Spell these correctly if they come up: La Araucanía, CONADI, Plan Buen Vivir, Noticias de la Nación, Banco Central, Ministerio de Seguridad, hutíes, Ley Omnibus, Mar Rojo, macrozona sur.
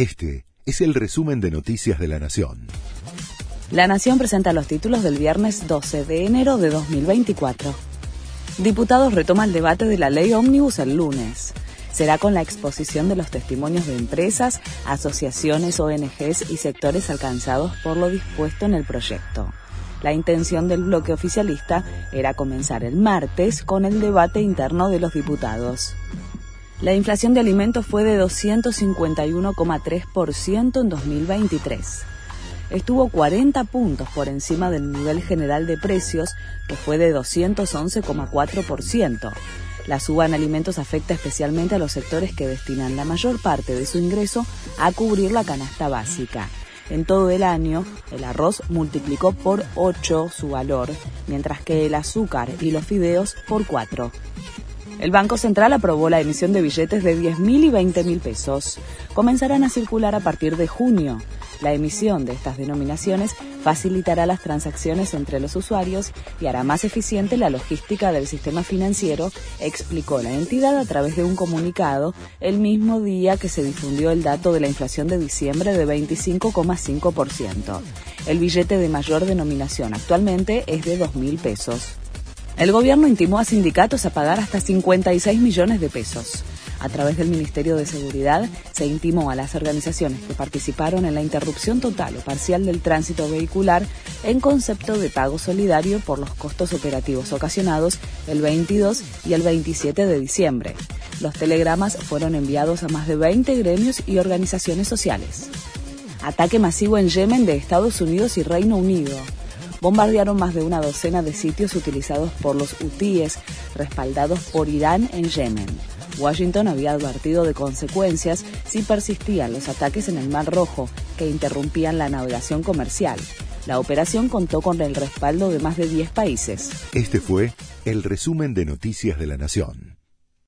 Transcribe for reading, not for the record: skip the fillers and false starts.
Este es el resumen de Noticias de la Nación. La Nación presenta los títulos del viernes 12 de enero de 2024. Diputados retoman el debate de la Ley Omnibus el lunes. Será con la exposición de los testimonios de empresas, asociaciones, ONGs y sectores alcanzados por lo dispuesto en el proyecto. La intención del bloque oficialista era comenzar el martes con el debate interno de los diputados. La inflación de alimentos fue de 251,3% en 2023. Estuvo 40 puntos por encima del nivel general de precios, que fue de 211,4%. La suba en alimentos afecta especialmente a los sectores que destinan la mayor parte de su ingreso a cubrir la canasta básica. En todo el año, el arroz multiplicó por 8 su valor, mientras que el azúcar y los fideos por 4. El Banco Central aprobó la emisión de billetes de 10.000 y 20.000 pesos. Comenzarán a circular a partir de junio. La emisión de estas denominaciones facilitará las transacciones entre los usuarios y hará más eficiente la logística del sistema financiero, explicó la entidad a través de un comunicado el mismo día que se difundió el dato de la inflación de diciembre de 25,5%. El billete de mayor denominación actualmente es de 2.000 pesos. El gobierno intimó a sindicatos a pagar hasta 56 millones de pesos. A través del Ministerio de Seguridad, se intimó a las organizaciones que participaron en la interrupción total o parcial del tránsito vehicular en concepto de pago solidario por los costos operativos ocasionados el 22 y el 27 de diciembre. Los telegramas fueron enviados a más de 20 gremios y organizaciones sociales. Ataque masivo en Yemen de Estados Unidos y Reino Unido. Bombardearon más de una docena de sitios utilizados por los hutíes, respaldados por Irán en Yemen. Washington había advertido de consecuencias si persistían los ataques en el Mar Rojo, que interrumpían la navegación comercial. La operación contó con el respaldo de más de 10 países. Este fue el resumen de Noticias de la Nación.